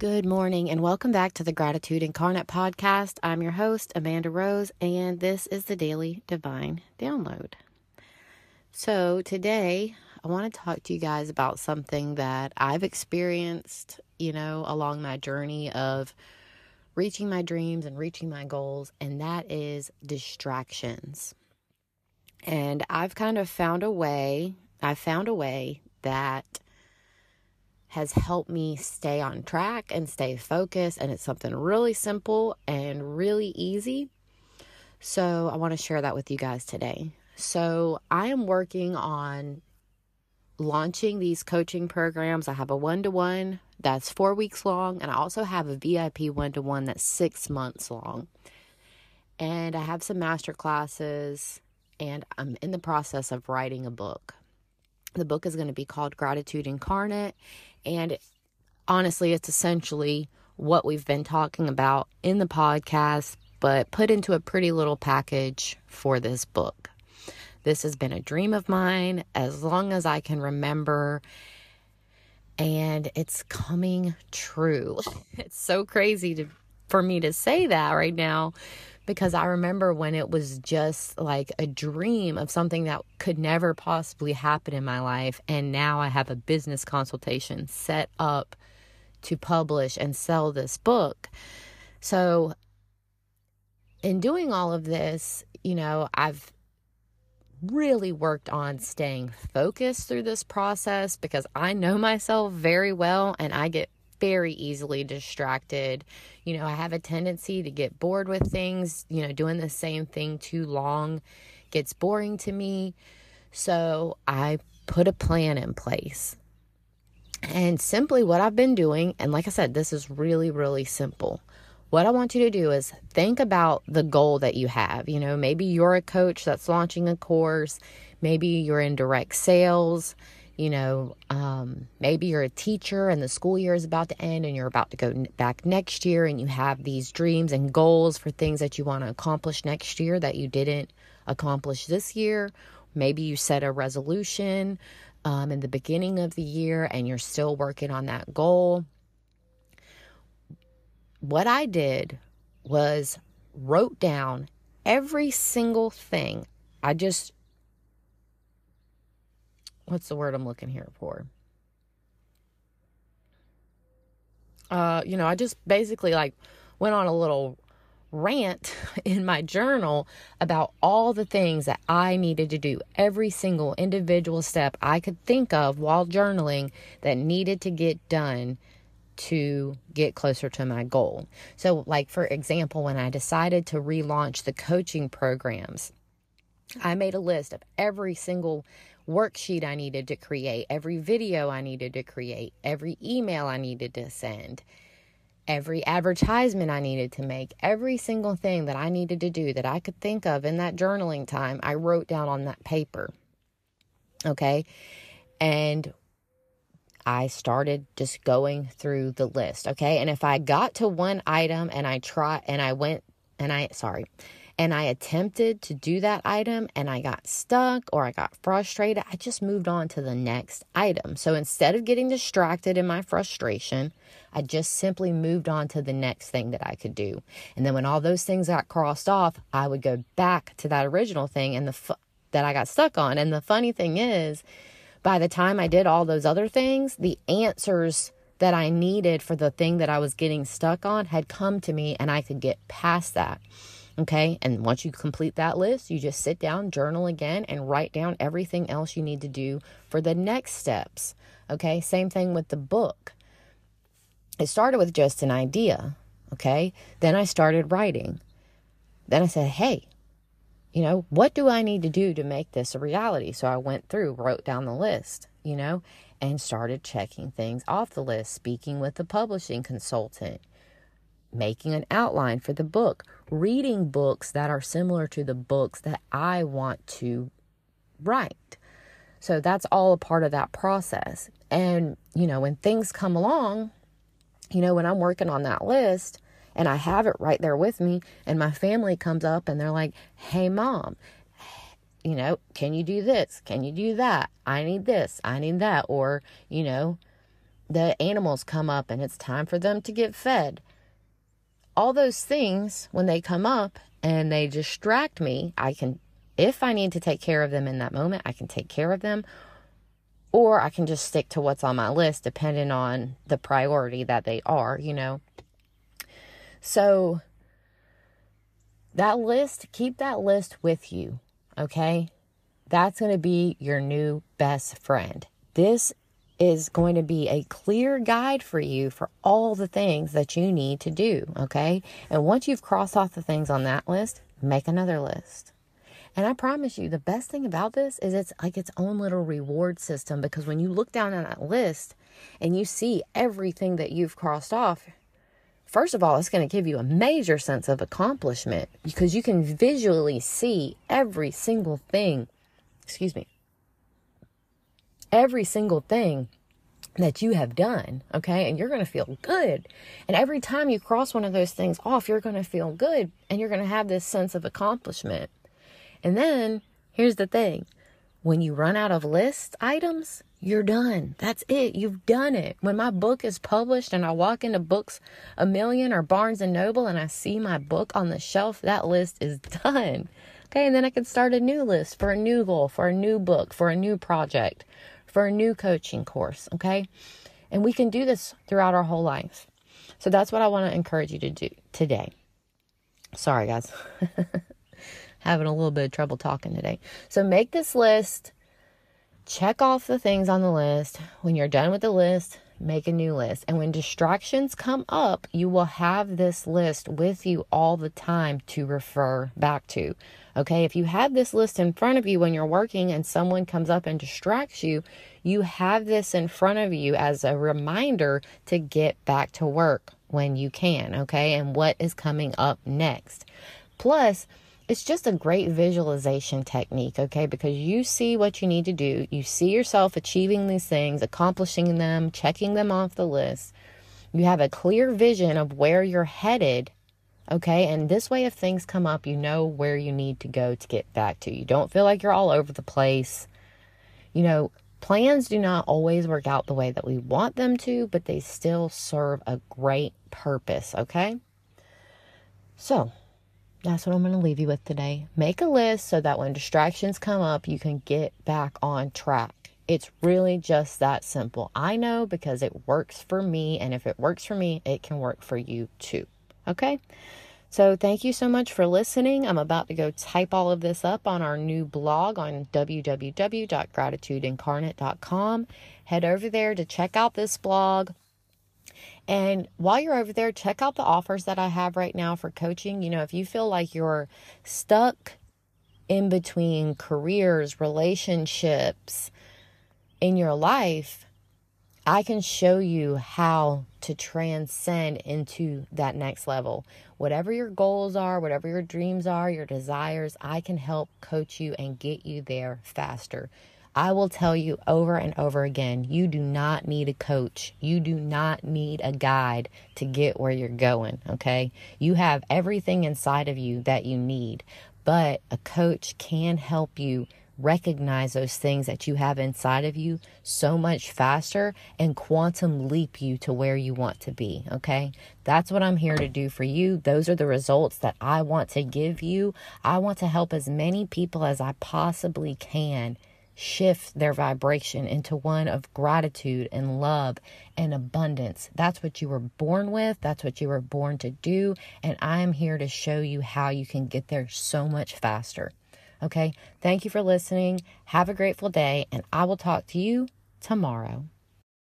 Good morning and welcome back to the Gratitude Incarnate podcast. I'm your host, Amanda Rose, and this is the Daily Divine Download. So today I want to talk to you guys about something that I've experienced, along my journey of reaching my dreams and reaching my goals, and that is distractions. And I've kind of found a way that has helped me stay on track and stay focused, and it's something really simple and really easy. So I want to share that with you guys today. So I am working on launching these coaching programs. I have a one-to-one that's 4 weeks long, and I also have a VIP one-to-one that's 6 months long. And I have some master classes, and I'm in the process of writing a book. The book is going to be called Gratitude Incarnate, and honestly, it's essentially what we've been talking about in the podcast, but put into a pretty little package for this book. This has been a dream of mine as long as I can remember, and it's coming true. It's so crazy for me to say that right now, because I remember when it was just like a dream of something that could never possibly happen in my life. And now I have a business consultation set up to publish and sell this book. So in doing all of this, I've really worked on staying focused through this process, because I know myself very well and I get very easily distracted. I have a tendency to get bored with things. Doing the same thing too long gets boring to me. So I put a plan in place. And simply what I've been doing, and like I said, this is really, really simple. What I want you to do is think about the goal that you have. Maybe you're a coach that's launching a course. Maybe you're in direct sales. Maybe you're a teacher and the school year is about to end and you're about to go back next year, and you have these dreams and goals for things that you want to accomplish next year that you didn't accomplish this year. Maybe you set a resolution in the beginning of the year and you're still working on that goal. What I did was wrote down every single thing. What's the word I'm looking here for? I just basically went on a little rant in my journal about all the things that I needed to do. Every single individual step I could think of while journaling that needed to get done to get closer to my goal. So for example, when I decided to relaunch the coaching programs, I made a list of every single worksheet I needed to create, every video I needed to create, every email I needed to send, every advertisement I needed to make, every single thing that I needed to do that I could think of in that journaling time, I wrote down on that paper. Okay? And I started just going through the list. Okay? And if I got to one item and I attempted to do that item and I got stuck or I got frustrated, I just moved on to the next item. So instead of getting distracted in my frustration, I just simply moved on to the next thing that I could do. And then when all those things got crossed off, I would go back to that original thing and that I got stuck on. And the funny thing is, by the time I did all those other things, the answers that I needed for the thing that I was getting stuck on had come to me, and I could get past that. Okay, and once you complete that list, you just sit down, journal again, and write down everything else you need to do for the next steps. Okay, same thing with the book. It started with just an idea. Okay, then I started writing. Then I said, hey, what do I need to do to make this a reality? So I went through, wrote down the list, and started checking things off the list, speaking with the publishing consultant, making an outline for the book, reading books that are similar to the books that I want to write. So that's all a part of that process. And, when things come along, when I'm working on that list and I have it right there with me, and my family comes up and they're like, hey, Mom, can you do this? Can you do that? I need this. I need that. Or, the animals come up and it's time for them to get fed. All those things, when they come up and they distract me, I can, if I need to take care of them in that moment, I can take care of them, or I can just stick to what's on my list depending on the priority that they are, you know. So that list, keep that list with you, okay? That's going to be your new best friend. This is going to be a clear guide for you for all the things that you need to do, okay? And once you've crossed off the things on that list, make another list. And I promise you, the best thing about this is it's like its own little reward system, because when you look down at that list and you see everything that you've crossed off, first of all, it's going to give you a major sense of accomplishment because you can visually see every single thing, every single thing that you have done, okay? And you're going to feel good. And every time you cross one of those things off, you're going to feel good and you're going to have this sense of accomplishment. And then, here's the thing. When you run out of list items, you're done. That's it. You've done it. When my book is published and I walk into Books A Million or Barnes and Noble and I see my book on the shelf, that list is done. Okay, and then I can start a new list for a new goal, for a new book, for a new project, for a new coaching course, okay? And we can do this throughout our whole life. So that's what I want to encourage you to do today. Sorry, guys. Having a little bit of trouble talking today. So make this list. Check off the things on the list. When you're done with the list, make a new list. And when distractions come up, you will have this list with you all the time to refer back to. Okay, if you have this list in front of you when you're working and someone comes up and distracts you, you have this in front of you as a reminder to get back to work when you can, okay, and what is coming up next. Plus, it's just a great visualization technique, okay? Because you see what you need to do. You see yourself achieving these things, accomplishing them, checking them off the list. You have a clear vision of where you're headed, okay? And this way, if things come up, you know where you need to go to get back to. You don't feel like you're all over the place. You know, plans do not always work out the way that we want them to, but they still serve a great purpose, okay? So, that's what I'm going to leave you with today. Make a list so that when distractions come up, you can get back on track. It's really just that simple. I know because it works for me. And if it works for me, it can work for you too. Okay? So thank you so much for listening. I'm about to go type all of this up on our new blog on www.gratitudeincarnate.com. Head over there to check out this blog. And while you're over there, check out the offers that I have right now for coaching. You know, if you feel like you're stuck in between careers, relationships in your life, I can show you how to transcend into that next level. Whatever your goals are, whatever your dreams are, your desires, I can help coach you and get you there faster. I will tell you over and over again, you do not need a coach. You do not need a guide to get where you're going, okay? You have everything inside of you that you need, but a coach can help you recognize those things that you have inside of you so much faster and quantum leap you to where you want to be, okay? That's what I'm here to do for you. Those are the results that I want to give you. I want to help as many people as I possibly can shift their vibration into one of gratitude and love and abundance. That's what you were born with. That's what you were born to do. And I'm here to show you how you can get there so much faster. Okay. Thank you for listening. Have a grateful day, and I will talk to you tomorrow.